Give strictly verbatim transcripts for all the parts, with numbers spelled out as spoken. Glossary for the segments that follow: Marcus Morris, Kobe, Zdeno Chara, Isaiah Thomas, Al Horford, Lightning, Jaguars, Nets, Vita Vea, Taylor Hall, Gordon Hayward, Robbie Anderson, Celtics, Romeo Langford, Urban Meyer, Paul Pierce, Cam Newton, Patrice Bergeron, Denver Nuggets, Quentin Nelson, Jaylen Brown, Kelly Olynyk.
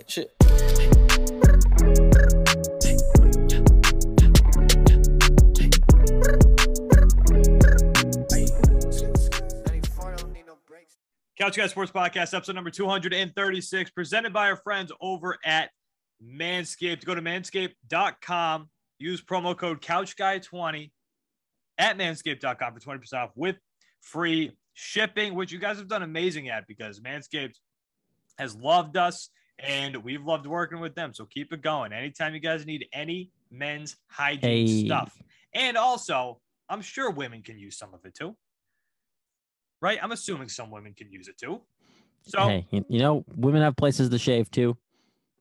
that shit. Couch Guys Sports Podcast, episode number two hundred thirty-six, presented by our friends over at Manscaped. Go to manscaped dot com, use promo code couch guy twenty at manscaped dot com for twenty percent off with free shipping, which you guys have done amazing at because Manscaped has loved us and we've loved working with them. So keep it going. Anytime you guys need any men's hygiene hey. stuff. And also, I'm sure women can use some of it too. Right? I'm assuming some women can use it too. So hey, you know, women have places to shave too.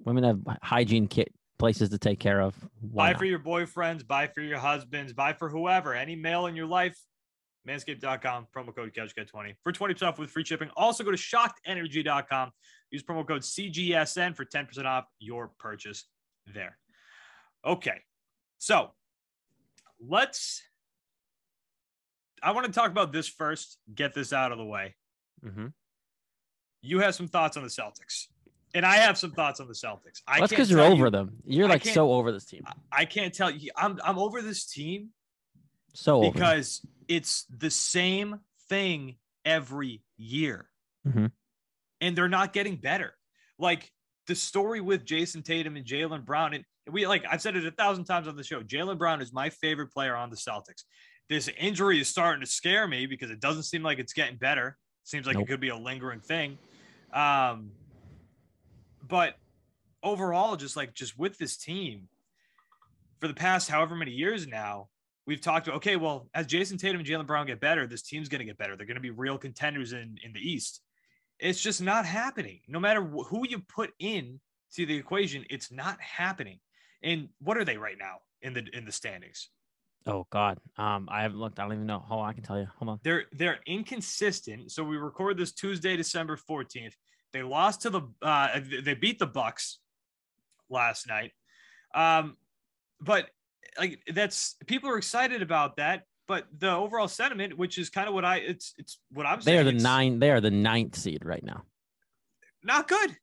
Women have hygiene kit places to take care of. Why buy not? For your boyfriends, buy for your husbands, buy for whoever, any male in your life, manscaped dot com, promo code couch guy twenty for twenty percent off with free shipping. Also go to shocked energy dot com, use promo code C G S N for ten percent off your purchase there. Okay. So let's I want to talk about this first, get this out of the way. Mm-hmm. You have some thoughts on the Celtics, and I have some thoughts on the Celtics. I That's because you're over you, them. You're I like so over this team. I, I can't tell you. I'm I'm over this team so over because them. It's the same thing every year, mm-hmm. and they're not getting better. Like the story with Jason Tatum and Jaylen Brown, and we like I've said it a thousand times on the show. Jaylen Brown is my favorite player on the Celtics. This injury is starting to scare me because it doesn't seem like it's getting better. Seems like nope. it could be a lingering thing. Um, but overall, just like just with this team for the past however many years now, we've talked about, okay, well, as Jason Tatum and Jaylen Brown get better, this team's going to get better. They're going to be real contenders in, in the East. It's just not happening. No matter wh- who you put in to the equation, it's not happening. And what are they right now in the in the standings? Oh God. Um, I haven't looked. I don't even know. Hold on. I can tell you. Hold on. They're, they're inconsistent. So we record this Tuesday, December fourteenth. They lost to the, uh, they beat the Bucks last night. Um, but like that's, people are excited about that, but the overall sentiment, which is kind of what I, it's, it's what I'm saying. They are the nine, they are the ninth seed right now. Not good.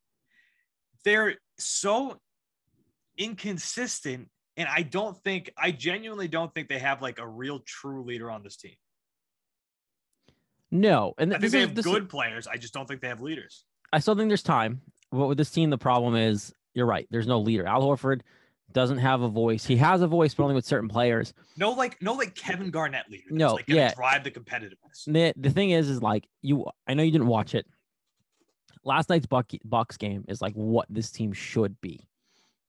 They're so inconsistent. And I don't think, I genuinely don't think they have like a real true leader on this team. No. And th- I think they have this good is, players. I just don't think they have leaders. I still think there's time. But with this team, the problem is, you're right. There's no leader. Al Horford doesn't have a voice. He has a voice, but only with certain players. No, like, no, like Kevin Garnett leader. That's no, like yeah. drive the competitiveness. The, the thing is, is like you, I know you didn't watch it. Last night's Bucks game is like what this team should be.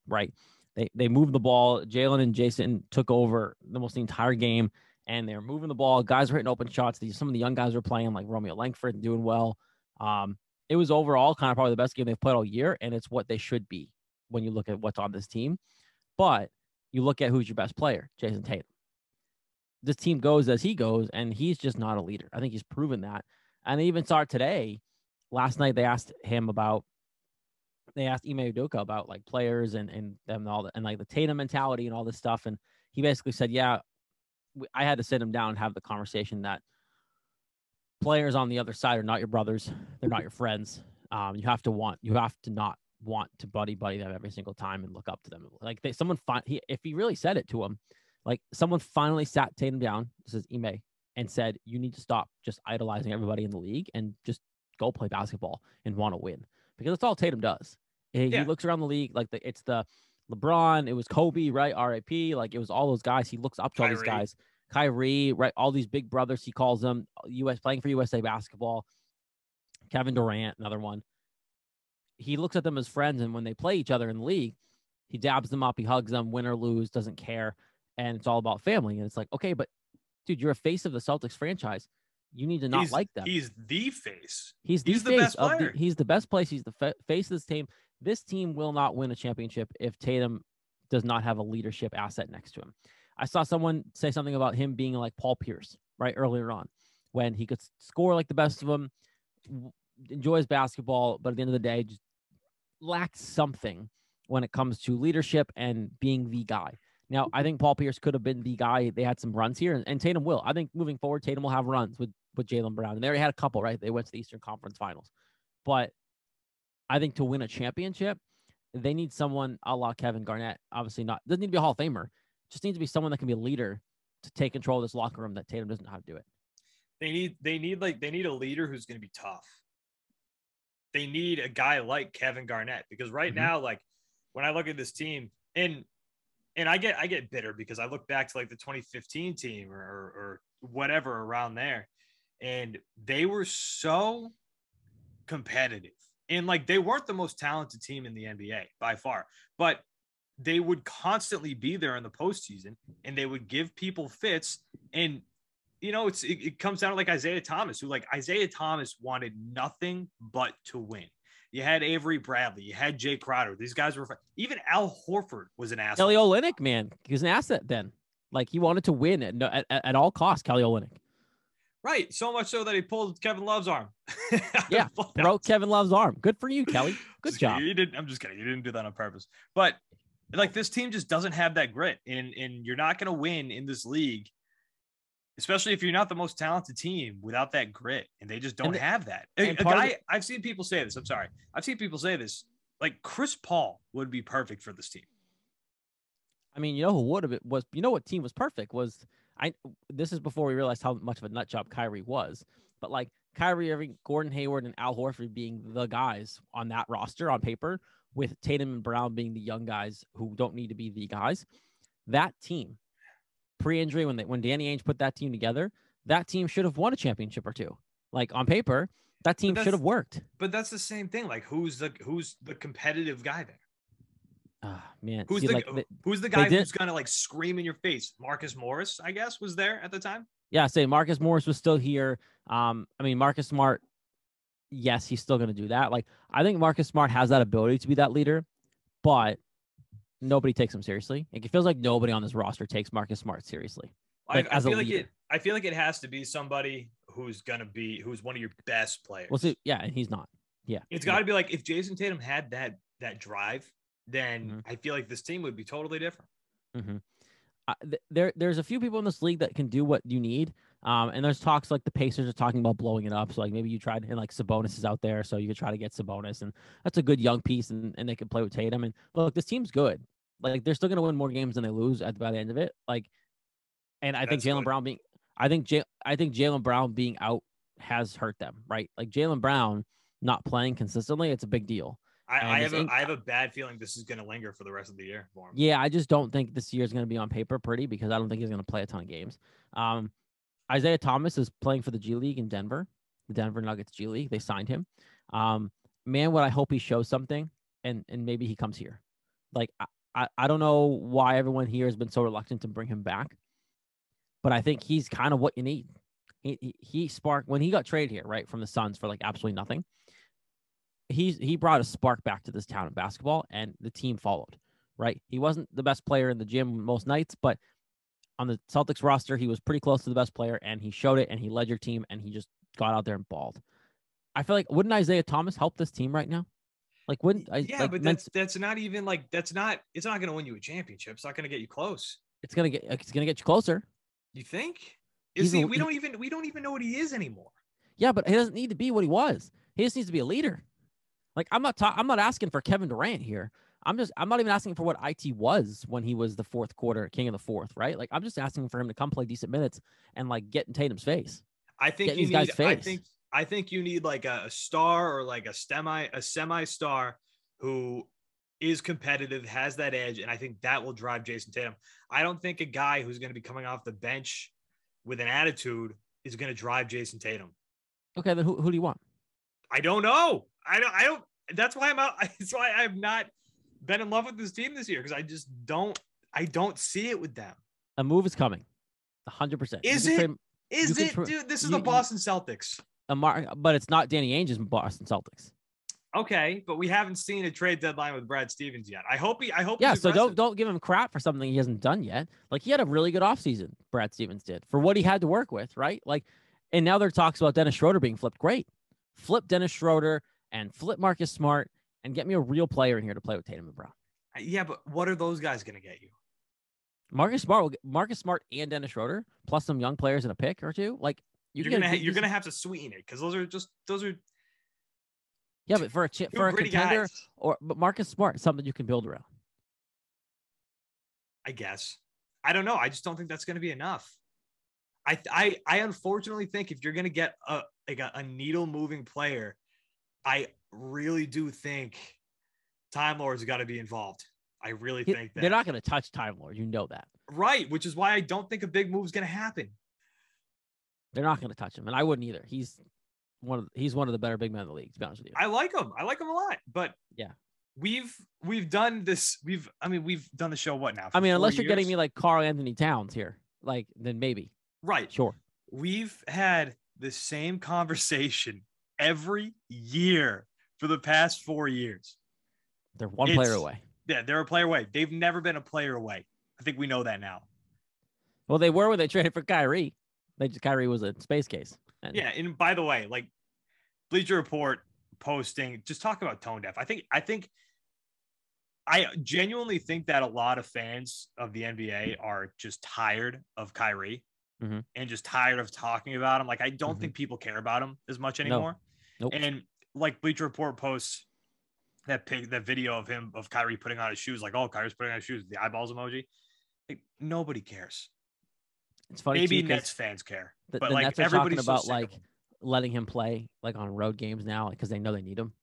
Right. They they moved the ball. Jalen and Jason took over almost the entire game, and they were moving the ball. Guys were hitting open shots. These, some of the young guys were playing, like Romeo Langford, doing well. Um, it was overall kind of probably the best game they've played all year, and it's what they should be when you look at what's on this team. But you look at who's your best player, Jason Tatum. This team goes as he goes, and he's just not a leader. I think he's proven that. And they even saw it today. Last night they asked him about They asked Ime Udoka about like players and and them and all the, and like the Tatum mentality and all this stuff, and he basically said, "Yeah, I had to sit him down and have the conversation that players on the other side are not your brothers, they're not your friends. Um, you have to want, you have to not want to buddy buddy them every single time and look up to them. Like they, someone, fi- he, if he really said it to him, like someone finally sat Tatum down. This is Ime, and said, you need to stop just idolizing everybody in the league and just go play basketball and want to win." Because that's all Tatum does. He, yeah. he looks around the league like the, it's the LeBron. It was Kobe, right? R I P. Like it was all those guys. He looks up to Kyrie. all these guys. Kyrie, right? All these big brothers. He calls them U S playing for U S A basketball. Kevin Durant, another one. He looks at them as friends, and when they play each other in the league, he dabs them up. He hugs them, win or lose, doesn't care, and it's all about family. And it's like, okay, but dude, you're a face of the Celtics franchise. You need to not he's, like that. He's the face. He's the, he's face the best of player. The, he's the best place. He's the fa- face of this team. This team will not win a championship if Tatum does not have a leadership asset next to him. I saw someone say something about him being like Paul Pierce, right, earlier on, when he could score like the best of them, enjoys basketball, but at the end of the day, just lacks something when it comes to leadership and being the guy. Now, I think Paul Pierce could have been the guy. They had some runs here, and, and Tatum will. I think moving forward, Tatum will have runs with, with Jaylen Brown. And they already had a couple, right? They went to the Eastern Conference Finals. But I think to win a championship, they need someone a la Kevin Garnett. Obviously not, doesn't need to be a Hall of Famer. Just needs to be someone that can be a leader to take control of this locker room that Tatum doesn't know how to do it. They need, they need like, they need a leader who's going to be tough. They need a guy like Kevin Garnett, because right mm-hmm. now, like when I look at this team and, and I get, I get bitter because I look back to like the twenty fifteen team or, or whatever around there. And they were so competitive and like, they weren't the most talented team in the N B A by far, but they would constantly be there in the postseason and they would give people fits. And, you know, it's, it, it comes down to like Isaiah Thomas, who like Isaiah Thomas wanted nothing but to win. You had Avery Bradley, you had Jay Crowder. These guys were fun. Even Al Horford was an asset. Kelly Olynyk, man, he was an asset then. Like he wanted to win at, at, at all costs, Kelly Olynyk. Right. So much so that he pulled Kevin Love's arm. Yeah. Broke Kevin Love's arm. Good for you, Kelly. Good job. You didn't, I'm just kidding. You didn't do that on purpose. But like this team just doesn't have that grit. And, and you're not going to win in this league, especially if you're not the most talented team, without that grit. And they just don't the, have that. A, a guy, the, I've seen people say this. I'm sorry. I've seen people say this. Like Chris Paul would be perfect for this team. I mean, you know who would have it was, you know what team was perfect was I, this is before we realized how much of a nut job Kyrie was, but like Kyrie Irving, Gordon Hayward, and Al Horford being the guys on that roster on paper, with Tatum and Brown being the young guys who don't need to be the guys. That team, pre-injury, when they, when Danny Ainge put that team together, that team should have won a championship or two. Like on paper, that team should have worked. But that's the same thing. Like who's the who's the competitive guy there? Ah, oh, man. Who's See, the like, who's the guy who's gonna like scream in your face? Marcus Morris, I guess, was there at the time. Yeah, say Marcus Morris was still here. Um, I mean Marcus Smart. Yes, he's still going to do that. Like, I think Marcus Smart has that ability to be that leader, but nobody takes him seriously. Like, it feels like nobody on this roster takes Marcus Smart seriously. Like, I, I as feel a like leader. It, I feel like it has to be somebody who's going to be, who's one of your best players. Well, see, yeah, and he's not. Yeah. It's got to yeah. be like, if Jason Tatum had that, that drive, then mm-hmm. I feel like this team would be totally different. Mm-hmm. Uh, th- there, there's a few people in this league that can do what you need. Um, and there's talks like the Pacers are talking about blowing it up. So like maybe you tried and like Sabonis is out there. So you could try to get Sabonis, and that's a good young piece, and, and they can play with Tatum. And look, this team's good. Like they're still going to win more games than they lose at by the end of it. Like, and I that's think Jaylen Brown being, I think, Jay, I think Jaylen Brown being out has hurt them, right? Like Jaylen Brown not playing consistently, it's a big deal. I, I have a, I have a bad feeling this is going to linger for the rest of the year for him. Yeah, I just don't think this year is going to be on paper pretty, because I don't think he's going to play a ton of games. Um, Isaiah Thomas is playing for the G League in Denver, the Denver Nuggets G League. They signed him. Um, man, what I hope he shows something, and and maybe he comes here. Like I, I, I don't know why everyone here has been so reluctant to bring him back, but I think he's kind of what you need. He he, he sparked when he got traded here, right, from the Suns for like absolutely nothing. He's he brought a spark back to this town in basketball, and the team followed. Right, he wasn't the best player in the gym most nights, but on the Celtics roster, he was pretty close to the best player, and he showed it, and he led your team, and he just got out there and balled. I feel like, wouldn't Isaiah Thomas help this team right now? Like, wouldn't I? Yeah, like, but that's, that's not even like, that's not, it's not going to win you a championship. It's not going to get you close. It's going to get, it's going to get you closer. You think? Is he, we don't even, we don't even know what he is anymore. Yeah, but he doesn't need to be what he was. He just needs to be a leader. Like, I'm not, ta- I'm not asking for Kevin Durant here. I'm just, I'm not even asking for what I T was when he was the fourth quarter, king of the fourth, right? Like, I'm just asking for him to come play decent minutes and like get in Tatum's face. I think you need, guys face. I think, I think you need like a, a star or like a semi, a semi star who is competitive, has that edge. And I think that will drive Jason Tatum. I don't think a guy who's going to be coming off the bench with an attitude is going to drive Jason Tatum. Okay. Then who, who do you want? I don't know. I don't, I don't, that's why I'm out. That's why I'm not, been in love with this team this year, because I just don't I don't see it with them. A move is coming. one hundred percent. Is it? Trade, is it, tra- dude? This is you, the Boston Celtics. A mar- but it's not Danny Ainge's Boston Celtics. Okay, but we haven't seen a trade deadline with Brad Stevens yet. I hope he I hope Yeah, so aggressive. don't don't give him crap for something he hasn't done yet. Like, he had a really good offseason, Brad Stevens did, for what he had to work with, right? Like, and now there are talks about Dennis Schroeder being flipped. Great. Flip Dennis Schroeder and flip Marcus Smart. And get me a real player in here to play with Tatum and Brown. Yeah, but what are those guys going to get you? Marcus Smart, will get, Marcus Smart, and Dennis Schroeder, plus some young players in a pick or two. Like you you're going to you're going to have to sweeten it, because those are just those are Yeah, but for a ch- for a contender guys. or but Marcus Smart, something you can build around. I guess. I don't know. I just don't think that's going to be enough. I I I unfortunately think if you're going to get a like a, a needle moving player, I really do think Time Lord's got to be involved. I really he, think that they're not going to touch Time Lord. You know that, right? Which is why I don't think a big move is going to happen. They're not going to touch him, and I wouldn't either. He's one of he's one of the better big men in the league. To be honest with you, I like him. I like him a lot. But yeah, we've we've done this. We've I mean we've done the show what now? I mean, unless you're years? getting me like Carl Anthony Towns here, like then maybe. Right. Sure. We've had the same conversation every year for the past four years. They're one it's, player away. Yeah, they're a player away. They've never been a player away. I think we know that now. Well, they were when they traded for Kyrie. They just, Kyrie was a space case. And yeah, and by the way, like Bleacher Report posting, just talk about tone deaf. I think I think I genuinely think that a lot of fans of the N B A are just tired of Kyrie. Mm-hmm. And just tired of talking about him. Like, I don't mm-hmm. think people care about him as much anymore. No. Nope. And like Bleacher Report posts that pic, that video of him, of Kyrie putting on his shoes, like, oh, Kyrie's putting on his shoes, the eyeballs emoji. Like, nobody cares. It's funny. Maybe too, Nets fans care. The, but the like, Nets are everybody's talking about so like letting him play like on road games now because they know they need him.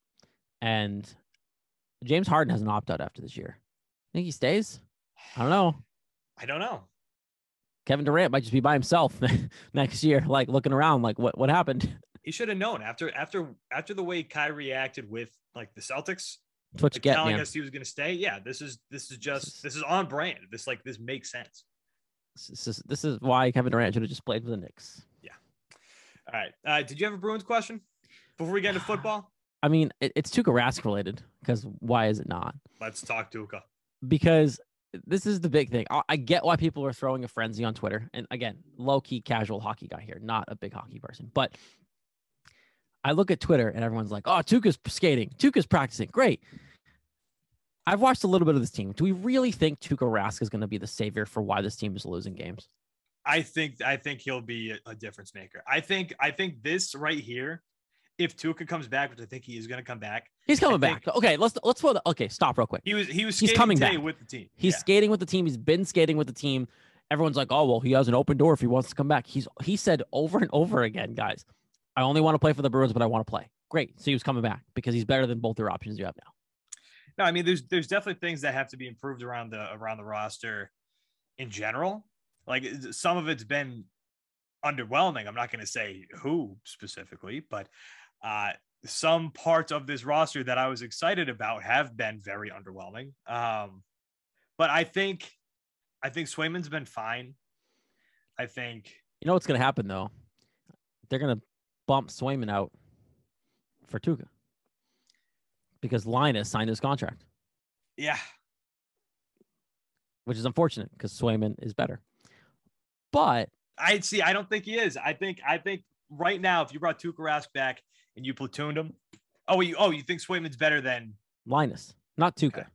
And James Harden has an opt out after this year. I think he stays. I don't know. I don't know. Kevin Durant might just be by himself next year, like looking around, like what, what happened? He should have known after after after the way Kyrie acted with like the Celtics. That's what like, you get, telling man. us he was going to stay. Yeah, this is this is just this is on brand. This like this makes sense. This is this is why Kevin Durant should have just played for the Knicks. Yeah. All right. Uh, did you have a Bruins question before we get into football? I mean, it, it's Tuukka Rask related because why is it not? Let's talk Tuukka. Because. This is the big thing. I get why people are throwing a frenzy on Twitter. And again, low-key casual hockey guy here, not a big hockey person. But I look at Twitter and everyone's like, oh, Tuukka's skating. Tuukka's practicing. Great. I've watched a little bit of this team. Do we really think Tuukka Rask is going to be the savior for why this team is losing games? I think I think he'll be a difference maker. I think I think this right here, if Tuukka comes back, which I think he is going to come back. He's coming think, back. Okay, let's let's the, okay, stop real quick. He was he was skating He's coming today back. with the team. He's yeah. skating with the team. He's been skating with the team. Everyone's like, "Oh, well, he has an open door if he wants to come back." He's he said over and over again, "Guys, I only want to play for the Bruins, but I want to play." Great. So he was coming back because he's better than both their options you have now. No, I mean there's there's definitely things that have to be improved around the around the roster in general. Like some of it's been underwhelming. I'm not going to say who specifically, but Uh, some parts of this roster that I was excited about have been very underwhelming. Um, but I think, I think Swayman's been fine. I think, you know, what's going to happen though. They're going to bump Swayman out for Tuukka because Linus signed his contract. Yeah. Which is unfortunate because Swayman is better, but I see, I don't think he is. I think, I think right now, if you brought Tuukka Rask back, and you platooned him. Oh, you oh you think Swayman's better than Linus, not Tuukka. Okay.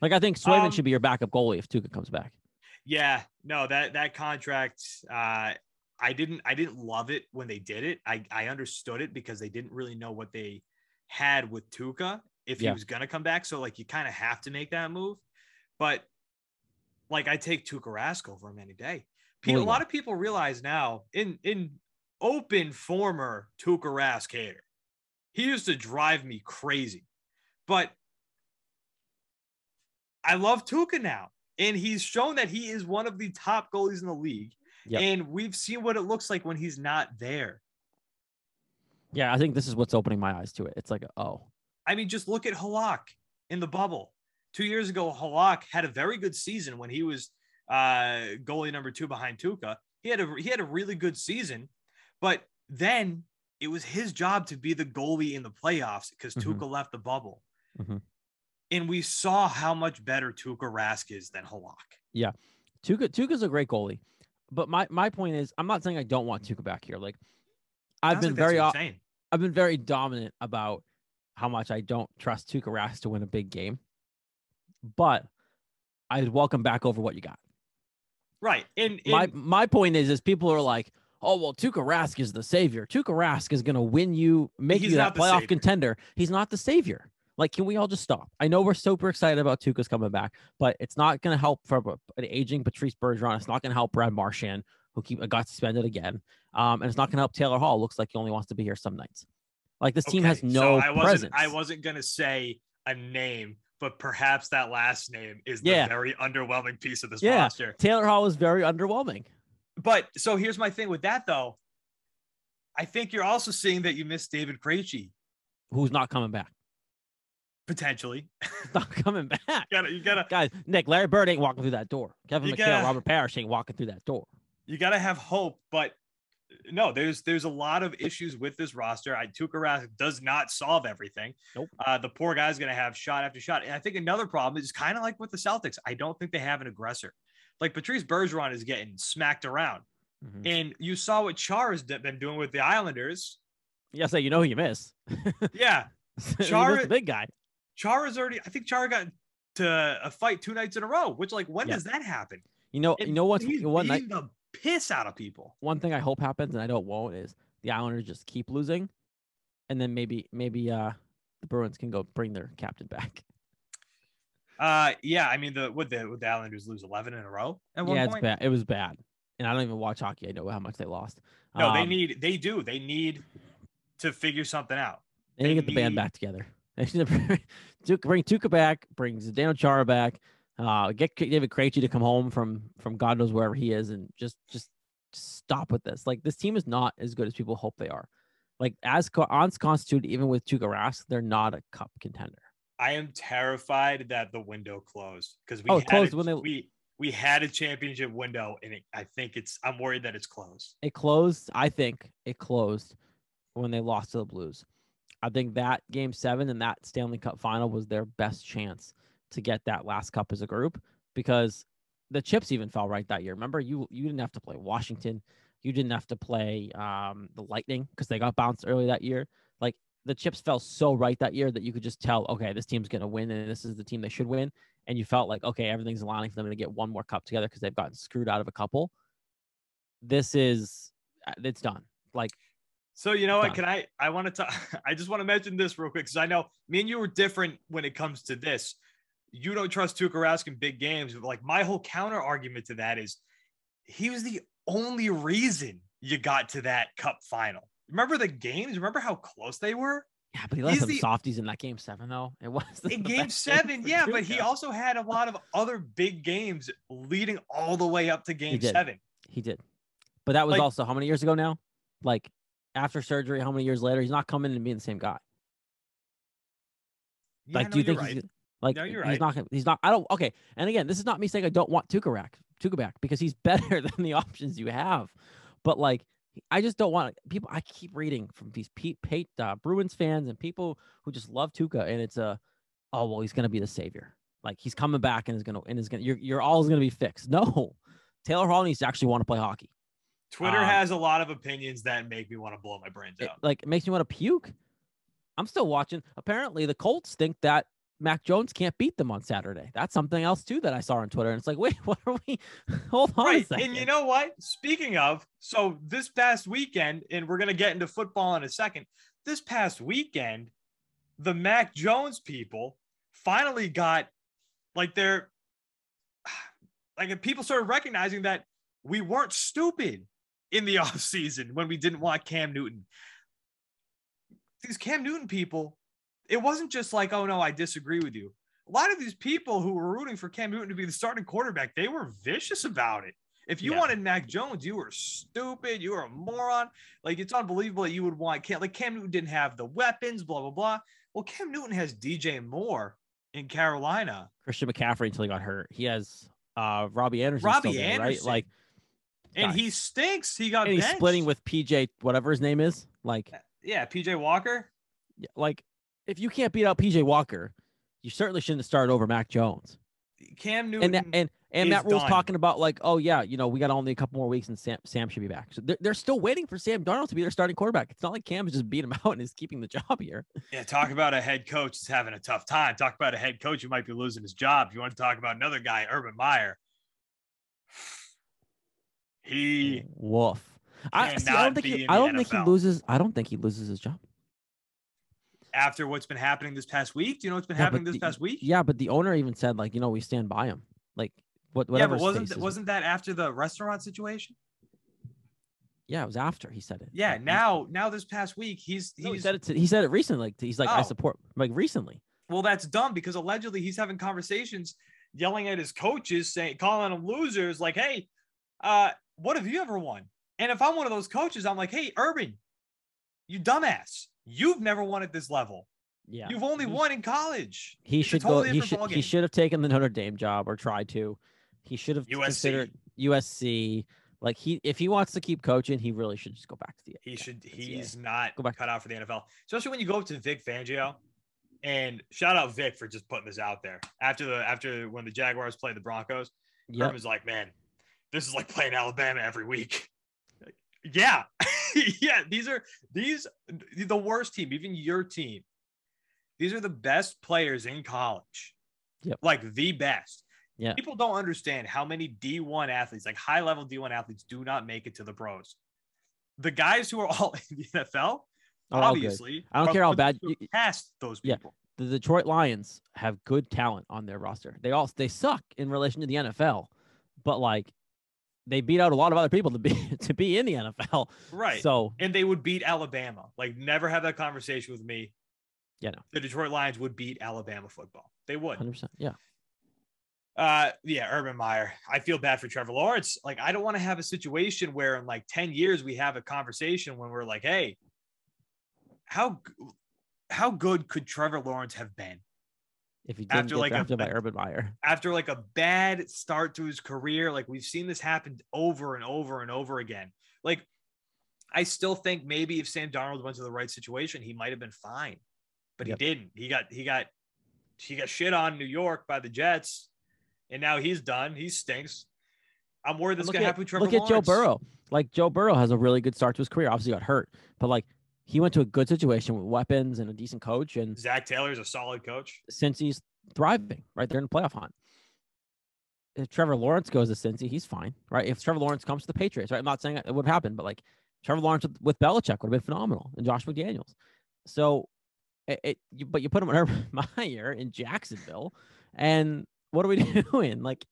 Like I think Swayman um, should be your backup goalie if Tuukka comes back. Yeah, no, that that contract, uh, I didn't I didn't love it when they did it. I I understood it because they didn't really know what they had with Tuukka if yeah. he was gonna come back. So like you kind of have to make that move. But like I take Tuukka Rask over him any day. People, oh, yeah. A lot of people realize now in in. open former Tuukka Rask hater. He used to drive me crazy, but I love Tuukka now. And he's shown that he is one of the top goalies in the league. Yep. And we've seen what it looks like when he's not there. Yeah. I think this is what's opening my eyes to it. It's like, oh, I mean, just look at Halak in the bubble. Two years ago, Halak had a very good season when he was uh, goalie number two behind Tuukka. He had a, he had a really good season. But then it was his job to be the goalie in the playoffs because mm-hmm. Tuukka left the bubble. Mm-hmm. And we saw how much better Tuukka Rask is than Halak. Yeah. Tuukka, Tuukka's a great goalie. But my, my point is, I'm not saying I don't want Tuukka back here. Like I've been very, I've been very dominant about how much I don't trust Tuukka Rask to win a big game, but I'd welcome back over what you got. Right. And, and my, my point is, is people are like, oh, well, Tuukka Rask is the savior. Tuukka Rask is going to win you, make He's you that playoff savior. contender. He's not the savior. Like, can we all just stop? I know we're super excited about Tuukka's coming back, but it's not going to help for an aging Patrice Bergeron. It's not going to help Brad Marchand, who keep, got suspended again. Um, and it's not going to help Taylor Hall. Looks like he only wants to be here some nights. Like, this okay, team has no so I wasn't, presence. I wasn't going to say a name, but perhaps that last name is the yeah. very underwhelming piece of this yeah. roster. Taylor Hall is very underwhelming. But so here's my thing with that, though. I think you're also seeing that you missed David Krejci, who's not coming back. Potentially. Not coming back. You gotta, you gotta, guys, Nick, Larry Bird ain't walking through that door. Kevin McHale, gotta, Robert Parrish ain't walking through that door. You got to have hope, but no, there's there's a lot of issues with this roster. I, Tuukka Rask does not solve everything. Nope. Uh, the poor guy's going to have shot after shot. And I think another problem is kind of like with the Celtics. I don't think they have an aggressor. Like, Patrice Bergeron is getting smacked around. Mm-hmm. And you saw what Char has been doing with the Islanders. Yeah, so you know who you miss. yeah. Char is the big guy. Char is already, I think Char got to a fight two nights in a row, which, like, when yeah. does that happen? You know, and you know what's one night, the piss out of people. One thing I hope happens, and I don't won't, is the Islanders just keep losing, and then maybe maybe uh, the Bruins can go bring their captain back. Uh, yeah, I mean, the would the would the Islanders lose eleven in a row at one yeah, point? Yeah, it's bad. It was bad, and I don't even watch hockey. I know how much they lost. No, um, they need they do they need to figure something out. They, they need to get the band back together. Tuukka, bring Tuukka back, bring Zdeno Chara back, uh, get David Krejci to come home from from God knows wherever he is, and just just stop with this. Like, this team is not as good as people hope they are. Like, as Ons constituted, even with Tuukka Rask, they're not a cup contender. I am terrified that the window closed because we, oh, closed a, when they... we we had a championship window, and it, I think it's. I'm worried that it's closed. It closed. I think it closed when they lost to the Blues. I think that game seven and that Stanley Cup final was their best chance to get that last cup as a group, because the chips even fell right that year. Remember, you you didn't have to play Washington. You didn't have to play um, the Lightning because they got bounced early that year. Like, the chips fell so right that year that you could just tell, okay, this team's going to win, and this is the team they should win. And you felt like, okay, everything's aligning for them to get one more cup together because they've gotten screwed out of a couple. This is, it's done. Like, So, you know what, can I, I want to talk, I just want to mention this real quick, because I know me and you were different when it comes to this. You don't trust Tuukka Rask in big games. But, like, my whole counter argument to that is he was the only reason you got to that cup final. Remember the games? Remember how close they were? Yeah, but he let He's some the, softies in that game seven, though. It was in game seven. Yeah, but he also had a lot of other big games leading all the way up to game he did. seven. He did. But that was like, also how many years ago now? Like, after surgery, how many years later? He's not coming in and being the same guy. Yeah, like, no, do you think right. he's like no, you're he's right. not? Gonna, he's not. I don't. Okay. And again, this is not me saying I don't want Tuukka Rask, Tuukka back, because he's better than the options you have. But, like, I just don't want people. I keep reading from these Pete, Pete uh, Bruins fans and people who just love Tuukka, and it's a oh well, he's gonna be the savior. Like, he's coming back and is gonna and is gonna you're you're all is gonna be fixed. No, Taylor Hall needs to actually want to play hockey. Twitter um, has a lot of opinions that make me want to blow my brains out. It, like, it makes me want to puke. I'm still watching. Apparently, the Colts think that Mac Jones can't beat them on Saturday. That's something else, too, that I saw on Twitter. And it's like, wait, what are we? Hold on right. a second. And you know what? Speaking of, so this past weekend, and we're going to get into football in a second. This past weekend, the Mac Jones people finally got, like, their, like, people started recognizing that we weren't stupid in the offseason when we didn't want Cam Newton. These Cam Newton people, it wasn't just like, oh, no, I disagree with you. A lot of these people who were rooting for Cam Newton to be the starting quarterback, they were vicious about it. If you yeah. wanted Mac Jones, you were stupid. You were a moron. Like, it's unbelievable that you would want Cam. Like, Cam Newton didn't have the weapons, blah, blah, blah. Well, Cam Newton has D J Moore in Carolina. Christian McCaffrey until he got hurt. He has uh, Robbie Anderson. Robbie still there, Anderson. Right? Like, and he stinks. He got and he's benched. Splitting with P J, whatever his name is. Like, yeah, P J Walker. Like, if you can't beat out P J Walker, you certainly shouldn't start over Mac Jones. Cam Newton and and and Matt Rule's talking about, like, oh yeah, you know, we got only a couple more weeks and Sam Sam should be back. So they're, they're still waiting for Sam Darnold to be their starting quarterback. It's not like Cam just beat him out and is keeping the job here. Yeah, talk about a head coach is having a tough time. Talk about a head coach who might be losing his job. You want to talk about another guy, Urban Meyer. He woof. I, see, I don't think he, I don't think he loses. I don't think he loses his job. After what's been happening this past week, do you know what's been yeah, happening this the, past week? Yeah, but the owner even said, like, you know, we stand by him. Like, what? Whatever. Yeah, but wasn't th- wasn't that after the restaurant situation? Yeah, it was after he said it. Yeah, like, now now this past week he's, he's no, he said it. To, he said it recently. Like he's like, oh. I support. Like recently. Well, that's dumb because allegedly he's having conversations, yelling at his coaches, saying, calling them losers. Like, hey, uh, what have you ever won? And if I'm one of those coaches, I'm like, hey, Urban, you dumbass. You've never won at this level. Yeah. You've only he, won in college. He it's should totally go. He should, he should have taken the Notre Dame job or tried to. He should have U S C. Considered U S C. Like he, if he wants to keep coaching, he really should just go back to the. He yeah, should. He's N C A A. Not go back. Cut out for the N F L, especially when you go up to Vic Fangio. And shout out Vic for just putting this out there after the after when the Jaguars played the Broncos. Yep. Urban's like, man, this is like playing Alabama every week. Like, yeah. Yeah, these are these the worst team, even your team. These are the best players in college. Yep. Like the best. Yeah. People don't understand how many D one athletes, like high level D one athletes, do not make it to the pros. The guys who are all in the N F L, oh, obviously, I don't care how bad you past those people. Yeah. The Detroit Lions have good talent on their roster. They all they suck in relation to the N F L, but like they beat out a lot of other people to be to be in the N F L. Right. So and they would beat Alabama. Like never have that conversation with me. Yeah, no. The Detroit Lions would beat Alabama football. They would. one hundred percent. Yeah. Uh yeah, Urban Meyer. I feel bad for Trevor Lawrence. Like I don't want to have a situation where in like ten years we have a conversation when we're like, "Hey, how how good could Trevor Lawrence have been?" If he didn't after get like drafted a, by Urban Meyer. After like a bad start to his career, like we've seen this happen over and over and over again. Like, I still think maybe if Sam Darnold went to the right situation, he might have been fine. But yep. he didn't. He got he got he got shit on in New York by the Jets, and now he's done. He stinks. I'm worried this is gonna happen with Trevor Lawrence. Look at Joe Burrow. Like Joe Burrow has a really good start to his career. Obviously got hurt, but like he went to a good situation with weapons and a decent coach. And Zach Taylor's a solid coach. Since he's thriving, right? They're in the playoff hunt. If Trevor Lawrence goes to Cincy, he's fine, right? If Trevor Lawrence comes to the Patriots, right? I'm not saying it would happen, but like Trevor Lawrence with, with Belichick would have been phenomenal and Josh McDaniels. So, it, it you, but you put him in Urban Meyer in Jacksonville, and what are we doing? Like,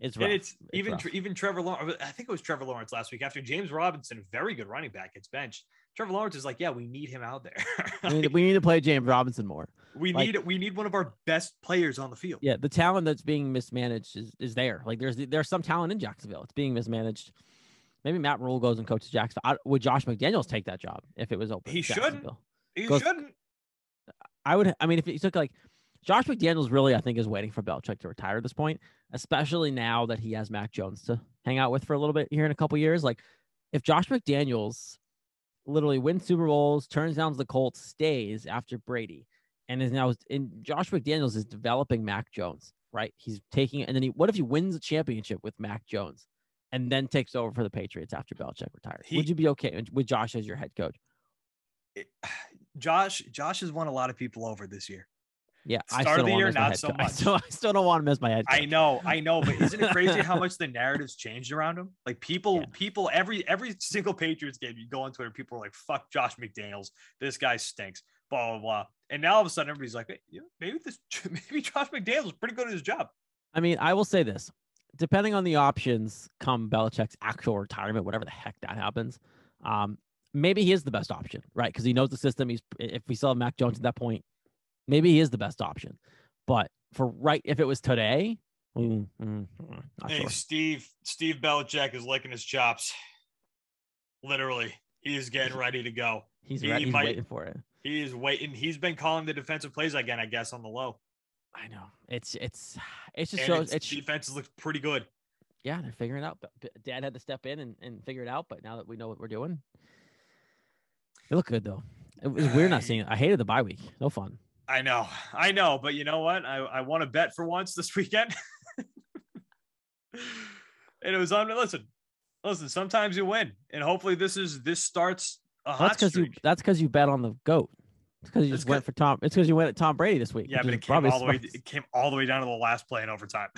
it's rough. And it's, it's even rough. even Trevor Lawrence. I think it was Trevor Lawrence last week after James Robinson, very good running back, gets benched. Trevor Lawrence is like, yeah, we need him out there. Like, we, need, we need to play James Robinson more. We like, need we need one of our best players on the field. Yeah, the talent that's being mismanaged is, is there. Like, there's there's some talent in Jacksonville. It's being mismanaged. Maybe Matt Rule goes and coaches Jacksonville. I, would Josh McDaniels take that job if it was open? He shouldn't. He goes, shouldn't. I would. I mean, if he took like Josh McDaniels, really, I think is waiting for Belichick to retire at this point, especially now that he has Mac Jones to hang out with for a little bit here in a couple years. Like, if Josh McDaniels literally wins Super Bowls, turns down the Colts, stays after Brady, and is now in Josh McDaniels is developing Mac Jones, right? He's taking it. And then he, what if he wins a championship with Mac Jones and then takes over for the Patriots after Belichick retires? He, Would you be okay with Josh as your head coach? It, Josh, Josh has won a lot of people over this year. Yeah. Start I still of the year, not so co- much. I still, I still don't want to miss my head coach. I know. I know. But isn't it crazy how much the narrative's changed around him? Like people, yeah. people, every, every single Patriots game, you go on Twitter, people are like, fuck Josh McDaniels. This guy stinks, blah, blah, blah. And now all of a sudden everybody's like, hey, maybe this, maybe Josh McDaniels is pretty good at his job. I mean, I will say this, depending on the options come Belichick's actual retirement, whatever the heck that happens. Um, maybe he is the best option, right? Cause he knows the system. He's, if we still have Mac Jones at that point, maybe he is the best option, but for right, if it was today, mm, mm, not hey, sure. Steve, Steve Belichick is licking his chops. Literally, he is getting ready to go. He's, he, ready, he's might, waiting for it. He is waiting. He's been calling the defensive plays again, I guess, on the low. I know it's it's it's just and shows. It's, it's defenses look pretty good. Yeah, they're figuring it out. Dad had to step in and, and figure it out, but now that we know what we're doing, they look good though. It was weird not seeing it. I hated the bye week. No fun. I know, I know, but you know what? I, I want to bet for once this weekend. And it was on. Listen, listen. Sometimes you win, and hopefully this is this starts a hot that's streak. You, that's because you bet on the GOAT. It's because you just went for Tom. It's because you went at Tom Brady this week. Yeah, but it came all the way. It came all the way down to the last play in overtime.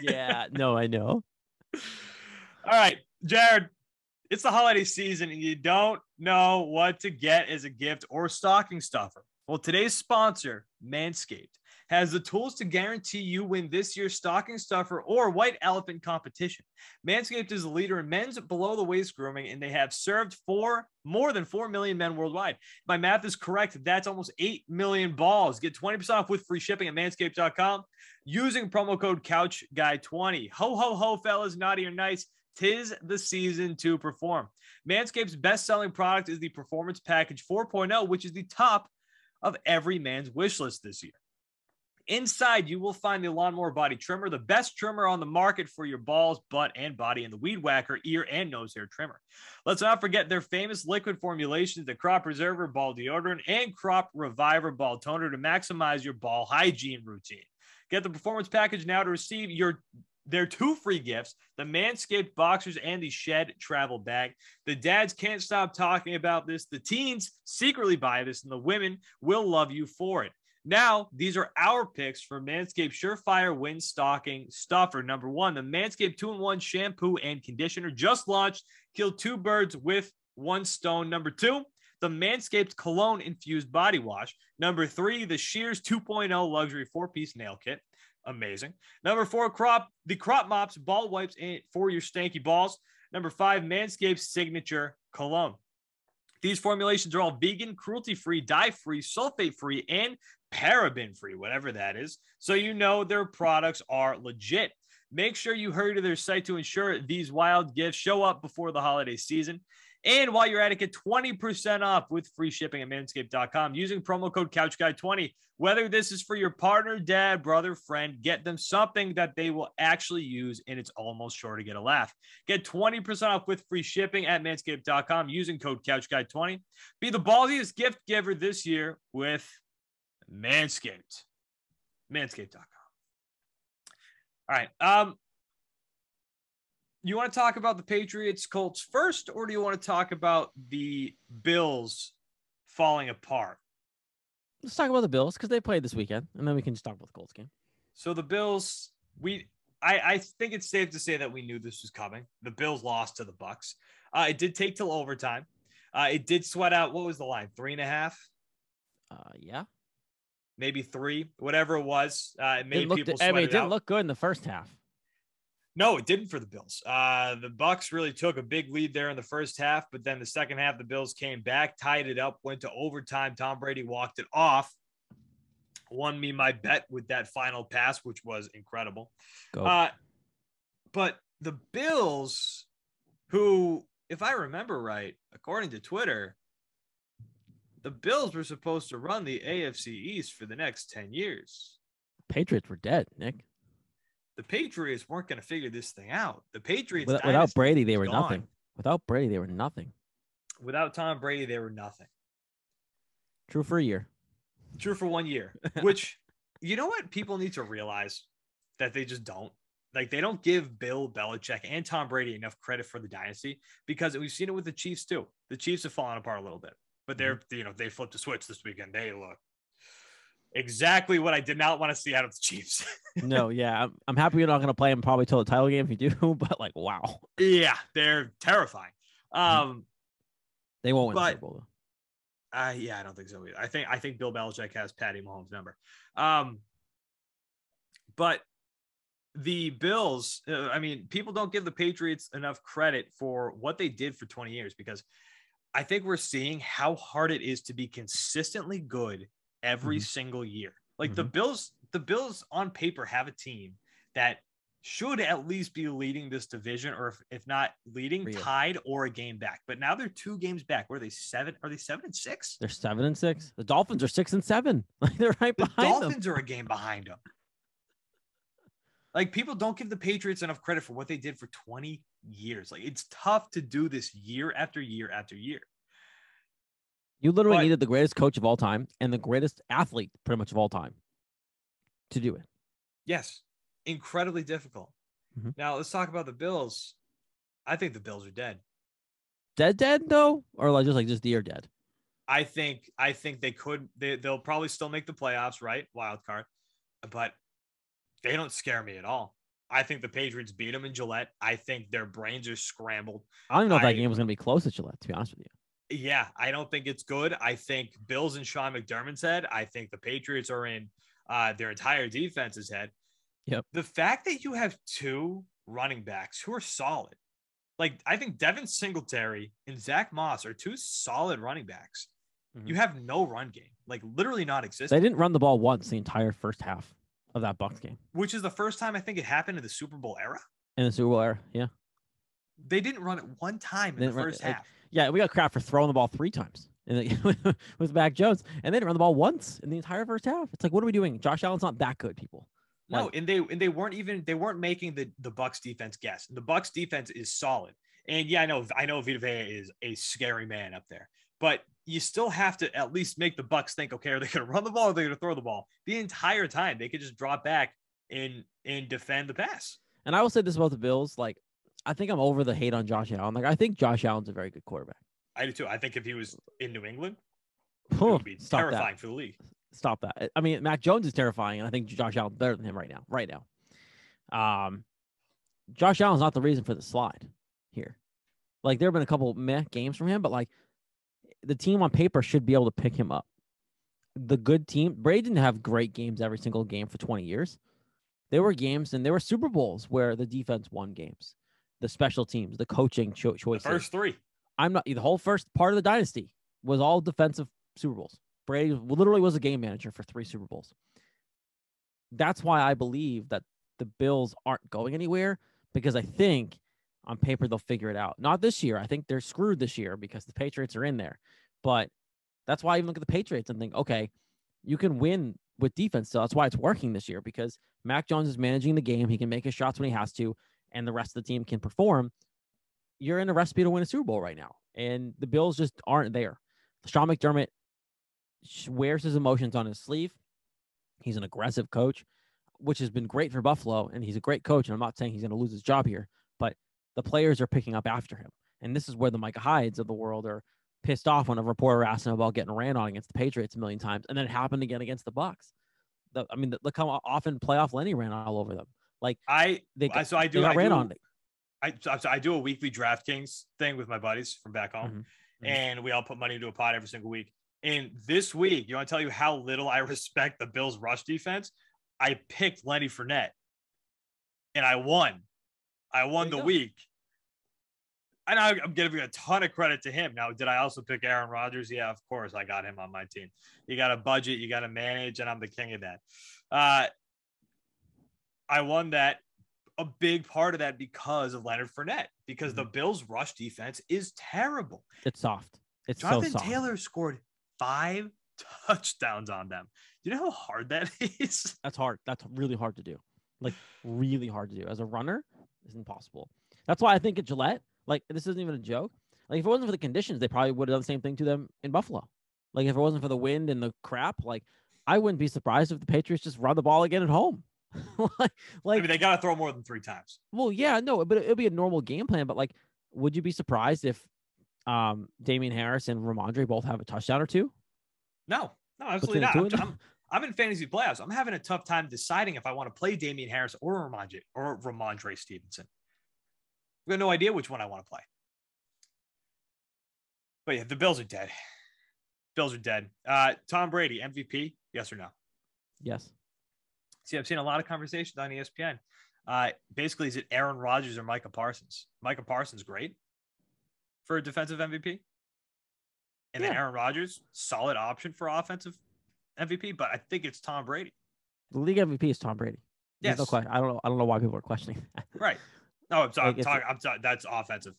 Yeah, no, I know. All right, Jared. it's the holiday season and you don't know what to get as a gift or stocking stuffer. Well, today's sponsor, Manscaped, has the tools to guarantee you win this year's stocking stuffer or white elephant competition. Manscaped is a leader in men's below-the-waist grooming, and they have served four, more than four million men worldwide. If my math is correct, that's almost eight million balls. Get twenty percent off with free shipping at manscaped dot com using promo code couch guy twenty. Ho, ho, ho, fellas, naughty or nice. Tis the season to perform. Manscaped's best-selling product is the Performance Package four point oh, which is the top of every man's wish list this year. Inside, you will find the Lawnmower Body Trimmer, the best trimmer on the market for your balls, butt, and body, and the Weed Whacker ear and nose hair trimmer. Let's not forget their famous liquid formulations, the Crop Preserver Ball Deodorant and Crop Reviver Ball Toner to maximize your ball hygiene routine. Get the Performance Package now to receive your their two free gifts, the Manscaped Boxers and the Shed Travel Bag. The dads can't stop talking about this. The teens secretly buy this, and the women will love you for it. Now, these are our picks for Manscaped Surefire Wind Stocking Stuffer. Number one, the Manscaped two in one Shampoo and Conditioner just launched. Kill two birds with one stone. Number two, the Manscaped Cologne Infused Body Wash. Number three, the Shears two point oh Luxury four-Piece Nail Kit. Amazing. Number four, crop the Crop Mops Ball Wipes for your stanky balls. Number five, Manscaped's Signature Cologne. These formulations are all vegan, cruelty-free, dye-free, sulfate-free, and paraben-free, whatever that is, so you know their products are legit. Make sure you hurry to their site to ensure these wild gifts show up before the holiday season. And while you're at it, get twenty percent off with free shipping at manscaped dot com using promo code couch guy twenty. Whether this is for your partner, dad, brother, friend, get them something that they will actually use, and it's almost sure to get a laugh. Get twenty percent off with free shipping at manscaped dot com using code couch guy twenty. Be the ballsiest gift giver this year with Manscaped. Manscaped dot com. All right. Um, You want to talk about the Patriots Colts first, or do you want to talk about the Bills falling apart? Let's talk about the Bills because they played this weekend, and then we can just talk about the Colts game. So the Bills, we I, I think it's safe to say that we knew this was coming. The Bills lost to the Bucks. Uh, it did take till overtime. Uh, it did sweat out. What was the line? Three and a half? Uh, yeah. Maybe three, whatever it was. Uh, it made it looked, people sweat I mean, it, it didn't out. Look good in the first half. No, it didn't for the Bills. Uh, the Bucks really took a big lead there in the first half, but then the second half, the Bills came back, tied it up, went to overtime. Tom Brady walked it off, won me my bet with that final pass, which was incredible. Uh, but the Bills, who, if I remember right, according to Twitter, the Bills were supposed to run the A F C East for the next ten years. Patriots were dead, Nick. The Patriots weren't going to figure this thing out. The Patriots without, without Brady, they were gone. nothing. Without Brady, they were nothing. Without Tom Brady, they were nothing. True for a year. True for one year, which you know what people need to realize that they just don't like. They don't give Bill Belichick and Tom Brady enough credit for the dynasty because we've seen it with the Chiefs too. The Chiefs have fallen apart a little bit, but they're mm-hmm. you know they flipped a switch this weekend. They look. Exactly what I did not want to see out of the Chiefs. No, yeah. I'm, I'm happy you're not going to play them probably till the title game if you do, but like, wow. Yeah, they're terrifying. Um, they won't win but, the Super Bowl, though. Uh, yeah, I don't think so either. I think, I think Bill Belichick has Patty Mahomes' number. Um, but the Bills, uh, I mean, people don't give the Patriots enough credit for what they did for twenty years because I think we're seeing how hard it is to be consistently good every mm-hmm. single year. Like mm-hmm. the Bills, the Bills on paper have a team that should at least be leading this division, or if, if not leading, Real. tied or a game back. But now they're two games back. Were they seven? Are they seven and six? They're seven and six. The Dolphins are six and seven. Like they're right the behind Dolphins them. Dolphins are a game behind them. Like people don't give the Patriots enough credit for what they did for twenty years. Like it's tough to do this year after year after year. You literally but, needed the greatest coach of all time and the greatest athlete pretty much of all time to do it. Yes. Incredibly difficult. Mm-hmm. Now let's talk about the Bills. I think the Bills are dead. Dead, dead though? Or like just like just deer dead? I think, I think they could, they, they'll probably still make the playoffs, right? Wild card, but they don't scare me at all. I think the Patriots beat them in Gillette. I think their brains are scrambled. I don't know if I, that game was going to be close at Gillette, to be honest with you. Yeah, I don't think it's good. I think Bills and Sean McDermott's head. I think the Patriots are in uh, their entire defense's head. Yep. The fact that you have two running backs who are solid. Like, I think Devin Singletary and Zach Moss are two solid running backs. Mm-hmm. You have no run game, like literally not existing. They didn't run the ball once the entire first half of that Bucs game. Which is the first time I think it happened in the Super Bowl era. In the Super Bowl era, yeah. They didn't run it one time in the first half. Like, yeah, we got crap for throwing the ball three times with Mac Jones, and they didn't run the ball once in the entire first half. It's like, what are we doing? Josh Allen's not that good, people. No, like, and they and they weren't even they weren't making the the Bucs defense guess. The Bucs defense is solid, and yeah, I know I know Vita Vea is a scary man up there, but you still have to at least make the Bucs think, okay, are they going to run the ball or are they going to throw the ball? The entire time they could just drop back and and defend the pass. And I will say this about the Bills: like, I think I'm over the hate on Josh Allen. Like, I think Josh Allen's a very good quarterback. I do too. I think if he was in New England, oh, it would be terrifying that. For the league. Stop that. I mean, Mac Jones is terrifying, and I think Josh Allen's better than him right now. Right now. Um, Josh Allen's not the reason for the slide here. Like, there have been a couple meh games from him, but, like, the team on paper should be able to pick him up. The good team, Brady didn't have great games every single game for twenty years. There were games, and there were Super Bowls where the defense won games. The special teams, the coaching cho- choices. The first three. I'm not, the whole first part of the dynasty was all defensive Super Bowls. Brady literally was a game manager for three Super Bowls. That's why I believe that the Bills aren't going anywhere, because I think on paper they'll figure it out. Not this year. I think they're screwed this year because the Patriots are in there. But that's why I even look at the Patriots and think, okay, you can win with defense. So that's why it's working this year, because Mac Jones is managing the game. He can make his shots when he has to, and the rest of the team can perform. You're in a recipe to win a Super Bowl right now, and the Bills just aren't there. Sean McDermott wears his emotions on his sleeve. He's an aggressive coach, which has been great for Buffalo, and he's a great coach, and I'm not saying he's going to lose his job here, but the players are picking up after him, and this is where the Micah Hydes of the world are pissed off when a reporter asked him about getting ran on against the Patriots a million times, and then it happened again against the Bucs. The, I mean, look how often playoff Lenny ran all over them. Like, I, they, so I do, I ran do, on. I, so I do a weekly DraftKings thing with my buddies from back home, mm-hmm. and we all put money into a pot every single week. And this week, you want to tell you how little I respect the Bills' rush defense? I picked Lenny Fournette, and I won. I won the go. week. And I, I'm giving a ton of credit to him. Now, did I also pick Aaron Rodgers? Yeah, of course, I got him on my team. You got a budget, you got to manage, and I'm the king of that. Uh, I won that. A big part of that because of Leonard Fournette, because mm-hmm. the Bills' rush defense is terrible. It's soft. It's Jonathan so soft. Taylor scored five touchdowns on them. Do you know how hard that is? That's hard. That's really hard to do. Like, really hard to do. As a runner, it's impossible. That's why I think at Gillette, like, this isn't even a joke. Like, if it wasn't for the conditions, they probably would have done the same thing to them in Buffalo. Like, if it wasn't for the wind and the crap, like, I wouldn't be surprised if the Patriots just run the ball again at home. like, like I mean, they got to throw more than three times. Well, yeah, no, but it'll be a normal game plan. But, like, would you be surprised if Um, Damian Harris and Ramondre both have a touchdown or two? No, no, absolutely not. I'm, I'm, I'm in fantasy playoffs. I'm having a tough time deciding if I want to play Damian Harris or Ramondre or Ramondre Stevenson. I've got no idea which one I want to play. But yeah, the Bills are dead. Bills are dead. Uh, Tom Brady, M V P, yes or no? Yes. See, I've seen a lot of conversations on E S P N. Uh, basically, is it Aaron Rodgers or Micah Parsons? Micah Parsons, great. For a defensive M V P, and yeah. then Aaron Rodgers, solid option for offensive M V P, but I think it's Tom Brady. The league M V P is Tom Brady. Yes, no question. I don't know. I don't know why people are questioning that. Right. No, I'm sorry. Like, I'm talking. I'm sorry. That's offensive,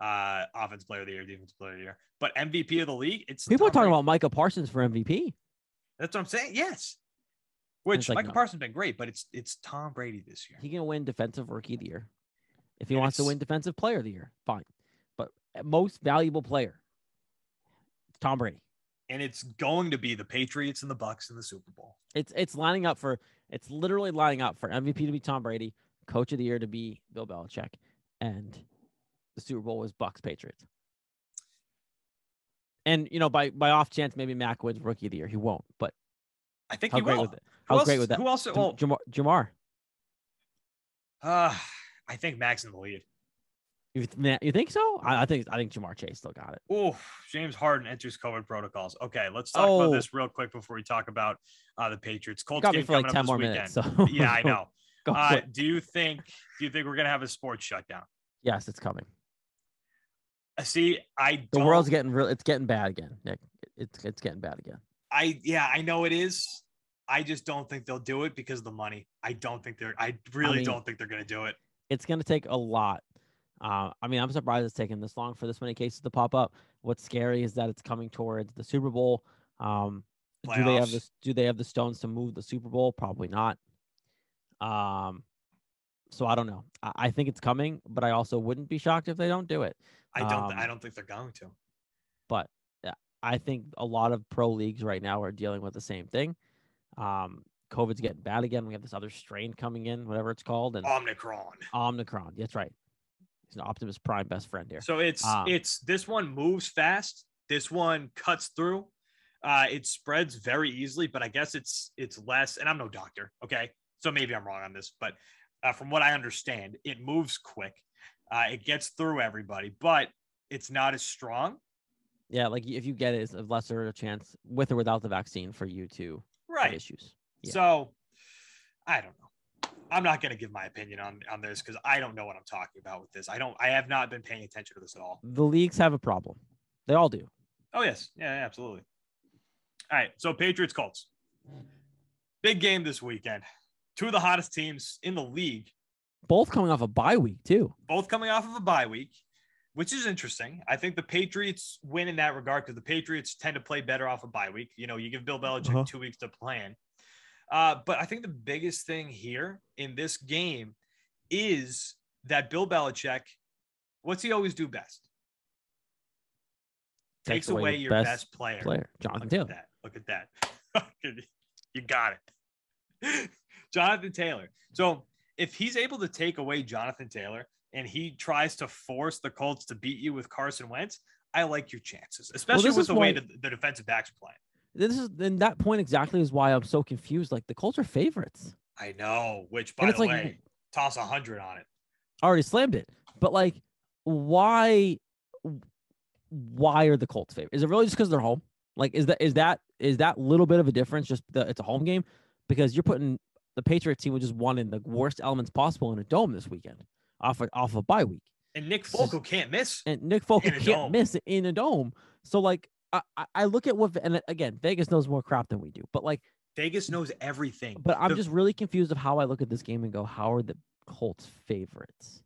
uh, offensive player of the year, defensive player of the year, but M V P of the league. It's people Tom are talking Brady. About Micah Parsons for M V P. That's what I'm saying. Yes. Which like, Micah no. Parsons has been great, but it's it's Tom Brady this year. He can win defensive rookie of the year if he and wants to win defensive player of the year. Fine. Most valuable player, Tom Brady, and it's going to be the Patriots and the Bucs in the Super Bowl. It's it's lining up for it's literally lining up for M V P to be Tom Brady, Coach of the Year to be Bill Belichick, and the Super Bowl was Bucs Patriots. And you know, by by off chance, maybe Mac wins Rookie of the Year. He won't, but I think how he great will. With it? How who great else, with that? Who else? Well, Jamar. Jamar. Uh, I think Mac's in the lead. You, th- you think so? I, I think I think Jamar Chase still got it. Oh, James Harden enters COVID protocols. Okay, let's talk oh. about this real quick before we talk about uh, the Patriots. Colts got game me for coming like ten up more minutes. So. Yeah, I know. Uh, do you think? Do you think we're gonna have a sports shutdown? Yes, it's coming. See, I don't... the world's getting real. It's getting bad again, Nick. It's it's getting bad again. I yeah, I know it is. I just don't think they'll do it because of the money. I don't think they're. I really I mean, don't think they're gonna do it. It's gonna take a lot. Uh, I mean, I'm surprised it's taken this long for this many cases to pop up. What's scary is that it's coming towards the Super Bowl. Um, do they have this? Do they have the stones to move the Super Bowl? Probably not. Um, so I don't know. I, I think it's coming, but I also wouldn't be shocked if they don't do it. I don't. Um, I don't think they're going to. But I think a lot of pro leagues right now are dealing with the same thing. Um, COVID's getting bad again. We have this other strain coming in, whatever it's called, and Omicron. Omicron. That's right. He's an Optimus Prime best friend here. So it's um, it's this one moves fast. This one cuts through. Uh, it spreads very easily, but I guess it's it's less. And I'm no doctor, okay? So maybe I'm wrong on this, but uh, from what I understand, it moves quick. Uh, it gets through everybody, but it's not as strong. Yeah, like if you get it, it's a lesser chance with or without the vaccine for you to right. have issues. Yeah. So I don't know. I'm not going to give my opinion on, on this because I don't know what I'm talking about with this. I don't. I have not been paying attention to this at all. The leagues have a problem. They all do. Oh, yes. Yeah, absolutely. All right. So Patriots, Colts. Big game this weekend. Two of the hottest teams in the league. Both coming off a bye week, too. Both coming off of a bye week, which is interesting. I think the Patriots win in that regard because the Patriots tend to play better off a bye week. You know, you give Bill Belichick uh-huh. two weeks to plan. Uh, but I think the biggest thing here in this game is that Bill Belichick, what's he always do best? Takes, Takes away, away your best, best player. player. Jonathan Look Taylor. At Look at that. You got it. Jonathan Taylor. So if he's able to take away Jonathan Taylor and he tries to force the Colts to beat you with Carson Wentz, I like your chances, especially well, with the why- way the, the defensive backs play. This is then that point exactly is why I'm so confused. Like the Colts are favorites. I know, which by the like, way, toss a hundred on it. I already slammed it, but like, why? Why are the Colts favorites? Is it really just because they're home? Like, is that is that is that little bit of a difference? Just the, it's a home game because you're putting the Patriots team, which is one in the worst elements possible, in a dome this weekend off a, off a bye week. And Nick Foles can't miss. And Nick Foles can't dome. miss in a dome. So like. I, I look at what, and again, Vegas knows more crap than we do, but like Vegas knows everything, but I'm the, just really confused of how I look at this game and go, how are the Colts favorites?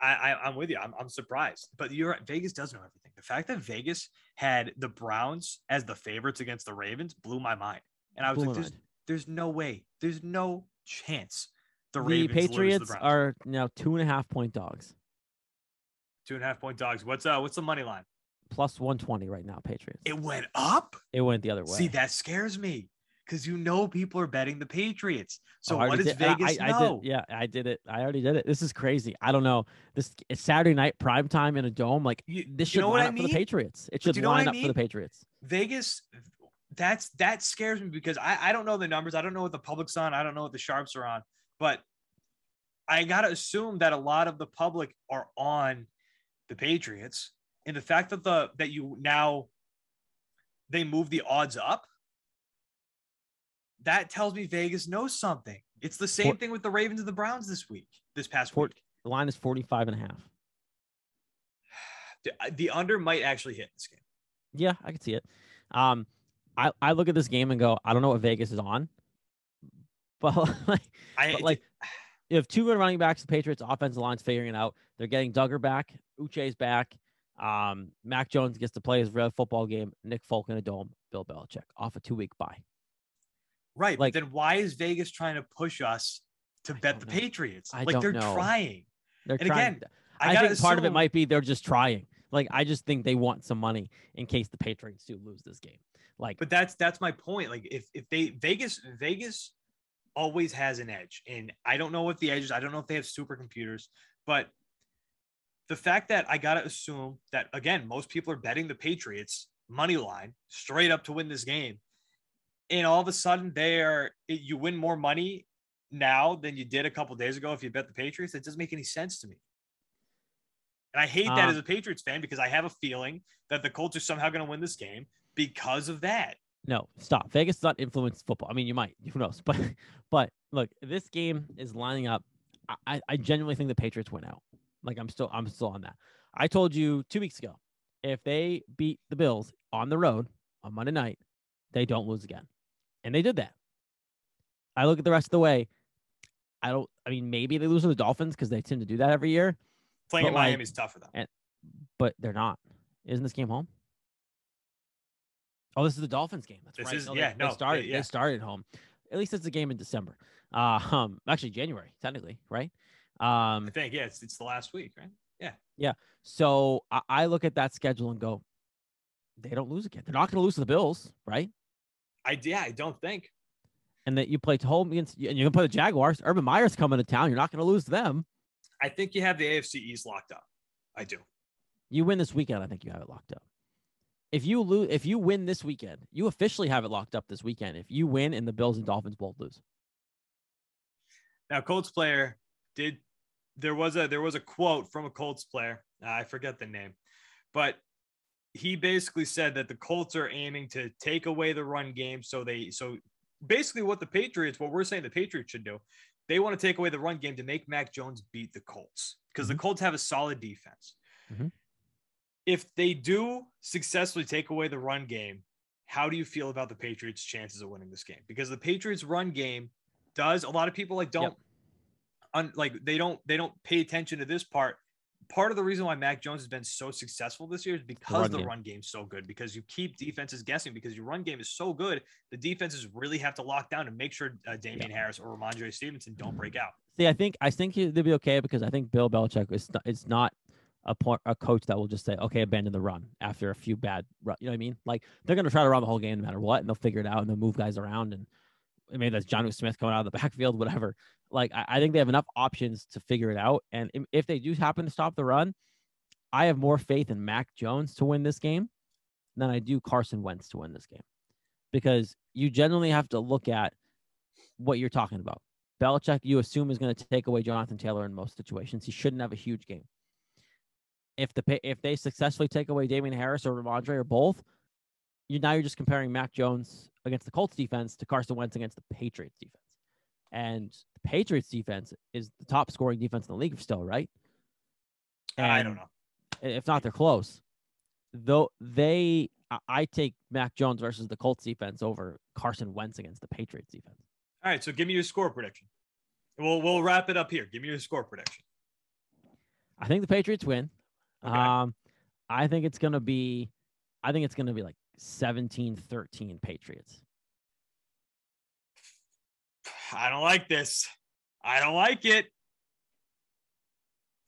I, I I'm with you. I'm, I'm surprised, but you're right. Vegas does know everything. The fact that Vegas had the Browns as the favorites against the Ravens blew my mind. And I was blew like, there's, there's no way, there's no chance. The, the Ravens Patriots lose the Browns. Are now two and a half point dogs, two and a half point dogs. What's uh, what's the money line? Plus one twenty right now, Patriots. It went up? It went the other way. See, that scares me because you know people are betting the Patriots. So what does did, Vegas I, I, know? I did, yeah, I did it. I already did it. This is crazy. I don't know. This it's Saturday night prime time in a dome. Like you, this should you know line what I up mean? for the Patriots. It should you know line I mean? up for the Patriots. Vegas, that's that scares me because I, I don't know the numbers. I don't know what the public's on. I don't know what the sharps are on. But I got to assume that a lot of the public are on the Patriots. And the fact that the that you now they move the odds up, that tells me Vegas knows something. It's the same Four, thing with the Ravens and the Browns this week, this past four, week. The line is forty-five and a half. The, the under might actually hit this game. Yeah, I can see it. Um, I, I look at this game and go, I don't know what Vegas is on. But like, I, but like you have two good running backs, the Patriots offensive line's figuring it out. They're getting Duggar back, Uche's back. Um, Mac Jones gets to play his real football game. Nick Folk in a dome. Bill Belichick off a two-week bye. Right, like, but then why is Vegas trying to push us to I bet the know. Patriots? I like they're know. trying. They're and trying. Again, I, I think assume... part of it might be they're just trying. Like I just think they want some money in case the Patriots do lose this game. Like, but that's that's my point. Like if if they Vegas Vegas always has an edge, and I don't know what the edge is. I don't know if they have supercomputers, but. The fact that I got to assume that, again, most people are betting the Patriots money line straight up to win this game. And all of a sudden, they are you win more money now than you did a couple days ago if you bet the Patriots. That doesn't make any sense to me. And I hate uh, that as a Patriots fan, because I have a feeling that the Colts are somehow going to win this game because of that. No, stop. Vegas does not influence football. I mean, you might. Who knows? But but look, this game is lining up. I, I genuinely think the Patriots win out. Like, I'm still I'm still on that. I told you two weeks ago, if they beat the Bills on the road on Monday night, they don't lose again. And they did that. I look at the rest of the way. I don't. I mean, maybe they lose to the Dolphins because they tend to do that every year. Playing in like, Miami is tough for them. And, but they're not. Isn't this game home? Oh, this is the Dolphins game. That's this right. Is, no, yeah, they, no, they started. They, yeah. they started home. At least it's a game in December. Uh, um, actually January technically, right? Um, I think yeah, it's it's the last week, right? Yeah, yeah. So I, I look at that schedule and go, they don't lose again. They're not going to lose to the Bills, right? I yeah, I don't think. And that you play to home against, and you can play the Jaguars. Urban Meyer's coming to town. You're not going to lose to them. I think you have the A F C East locked up. I do. You win this weekend, I think you have it locked up. If you lose, if you win this weekend, you officially have it locked up this weekend. If you win and the Bills and Dolphins both lose. Now, Colts player did there was a there was a quote from a Colts player. Uh, I forget the name, but he basically said that the Colts are aiming to take away the run game. So they so basically what the Patriots, what we're saying the Patriots should do, they want to take away the run game to make Mac Jones beat the Colts, because mm-hmm. the Colts have a solid defense. Mm-hmm. If they do successfully take away the run game, how do you feel about the Patriots' chances of winning this game? Because the Patriots' run game does a lot of people like don't yep. un, like they don't they don't pay attention to this part. Part of the reason why Mac Jones has been so successful this year is because the run, the run game's so good, because you keep defenses guessing, because your run game is so good, the defenses really have to lock down and make sure uh, Damian yep. Harris or Ramondre Stevenson don't break out. See, I think I think they'll be okay, because I think Bill Belichick is it's not. A, point, a coach that will just say, okay, abandon the run after a few bad run. You know what I mean? Like, they're going to try to run the whole game no matter what, and they'll figure it out, and they'll move guys around, and maybe that's John Smith coming out of the backfield, whatever. Like, I, I think they have enough options to figure it out, and if they do happen to stop the run, I have more faith in Mac Jones to win this game than I do Carson Wentz to win this game, because you generally have to look at what you're talking about. Belichick, you assume, is going to take away Jonathan Taylor in most situations. He shouldn't have a huge game. If the if they successfully take away Damian Harris or Ramondre or both, you now you're just comparing Mac Jones against the Colts defense to Carson Wentz against the Patriots defense. And the Patriots defense is the top scoring defense in the league still, right? And I don't know. If not, they're close. Though they I take Mac Jones versus the Colts defense over Carson Wentz against the Patriots defense. All right, so give me your score prediction. We'll we'll wrap it up here. Give me your score prediction. I think the Patriots win. Okay. Um, I think it's going to be, I think it's going to be like seventeen thirteen Patriots. I don't like this. I don't like it.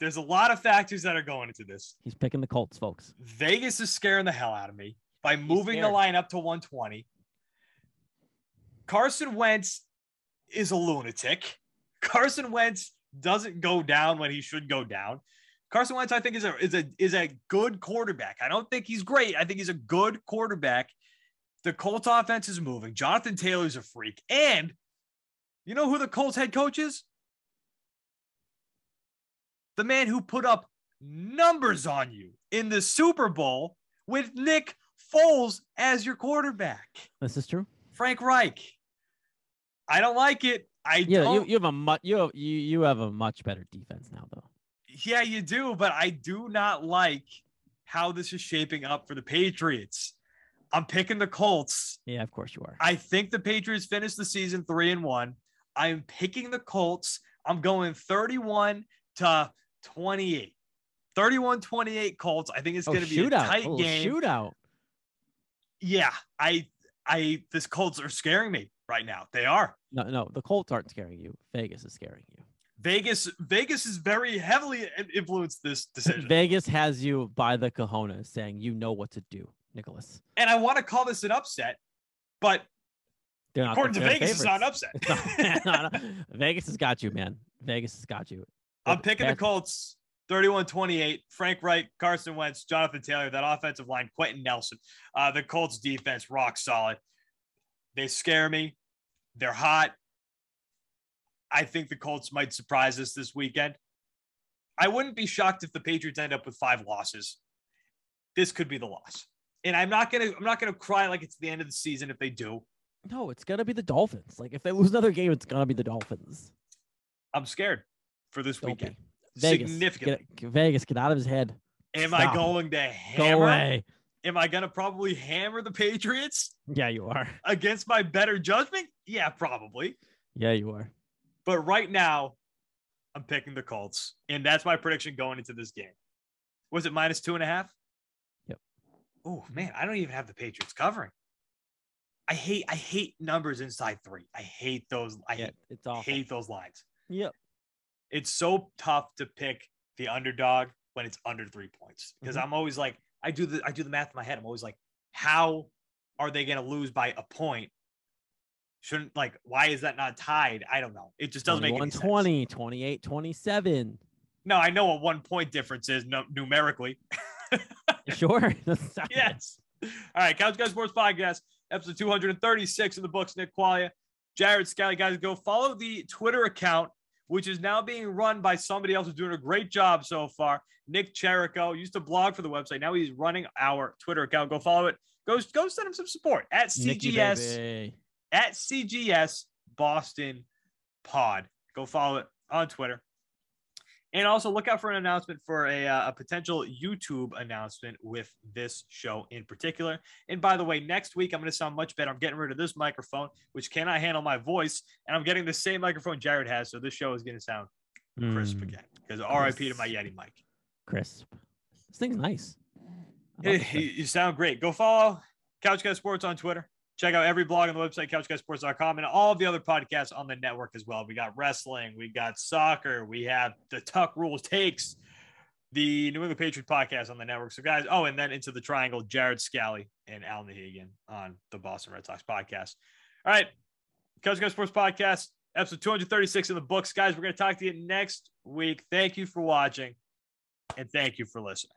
There's a lot of factors that are going into this. He's picking the Colts, folks. Vegas is scaring the hell out of me by moving the line up to one twenty. Carson Wentz is a lunatic. Carson Wentz doesn't go down when he should go down. Carson Wentz, I think, is a is a is a good quarterback. I don't think he's great. I think he's a good quarterback. The Colts offense is moving. Jonathan Taylor's a freak. And you know who the Colts head coach is? The man who put up numbers on you in the Super Bowl with Nick Foles as your quarterback. This is true. Frank Reich. I don't like it. I yeah, don't. You, you have a much you have, you you have a much better defense now, though. Yeah, you do, but I do not like how this is shaping up for the Patriots. I'm picking the Colts. Yeah, of course you are. I think the Patriots finish the season three and one. I'm picking the Colts. I'm going thirty-one to twenty-eight. thirty-one twenty-eight Colts. I think it's oh, going to be a tight oh, game. Shootout. Yeah, I, I, this Colts are scaring me right now. They are. No, no, the Colts aren't scaring you. Vegas is scaring you. Vegas, Vegas is very heavily influenced this decision. Vegas has you by the cojones, saying you know what to do, Nicholas. And I want to call this an upset, but not, according to Vegas, favorites. It's not an upset. It's not, not, Vegas has got you, man. Vegas has got you. I'm picking That's, the Colts, thirty-one twenty-eight. Frank Reich, Carson Wentz, Jonathan Taylor, that offensive line, Quentin Nelson. Uh, the Colts defense, rock solid. They scare me. They're hot. I think the Colts might surprise us this weekend. I wouldn't be shocked if the Patriots end up with five losses. This could be the loss. And I'm not going to, I'm not going to cry like it's the end of the season if they do. No, it's going to be the Dolphins. Like if they lose another game, it's going to be the Dolphins. I'm scared for this Don't weekend. Vegas, Significantly. Get, Vegas, get out of his head. Am Stop. I going to hammer? Go away. Am I going to probably hammer the Patriots? Yeah, you are. Against my better judgment? Yeah, probably. Yeah, you are. But right now, I'm picking the Colts, and that's my prediction going into this game. Was it minus two and a half? Yep. Oh, man, I don't even have the Patriots covering. I hate I hate numbers inside three. I hate those. I yeah, it's awful. hate those lines. Yep. It's so tough to pick the underdog when it's under three points because mm-hmm. I'm always like, I do the I do the math in my head. I'm always like, how are they going to lose by a point? Shouldn't like, why is that not tied? I don't know. It just doesn't make any sense. twenty, twenty-eight, twenty-seven No, I know what one point difference is no, numerically. Sure. Yes. All right. Couch Guys Sports Podcast, episode two thirty-six in the books. Nick Qualia, Jared Scally. Guys, go follow the Twitter account, which is now being run by somebody else who's doing a great job so far. Nick Cherico used to blog for the website. Now he's running our Twitter account. Go follow it. Go, go send him some support at C G S. At C G S Boston Pod. Go follow it on Twitter. And also look out for an announcement for a, uh, a potential YouTube announcement with this show in particular. And by the way, next week, I'm going to sound much better. I'm getting rid of this microphone, which cannot handle my voice. And I'm getting the same microphone Jared has. So this show is going to sound mm. crisp again. Because R I P to my Yeti mic. Crisp. This thing's nice. It, you sound great. Go follow Couch Guy Sports on Twitter. Check out every blog on the website, couch guy sports dot com, and all of the other podcasts on the network as well. We got wrestling. We got soccer. We have the Tuck Rules Takes, the New England Patriot podcast on the network. So, guys, oh, and then Into the Triangle, Jared Scally and Al Nahegan on the Boston Red Sox podcast. All right, Couch Guy Sports Podcast, episode two thirty-six in the books. Guys, we're going to talk to you next week. Thank you for watching, and thank you for listening.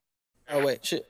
Oh, wait, shit.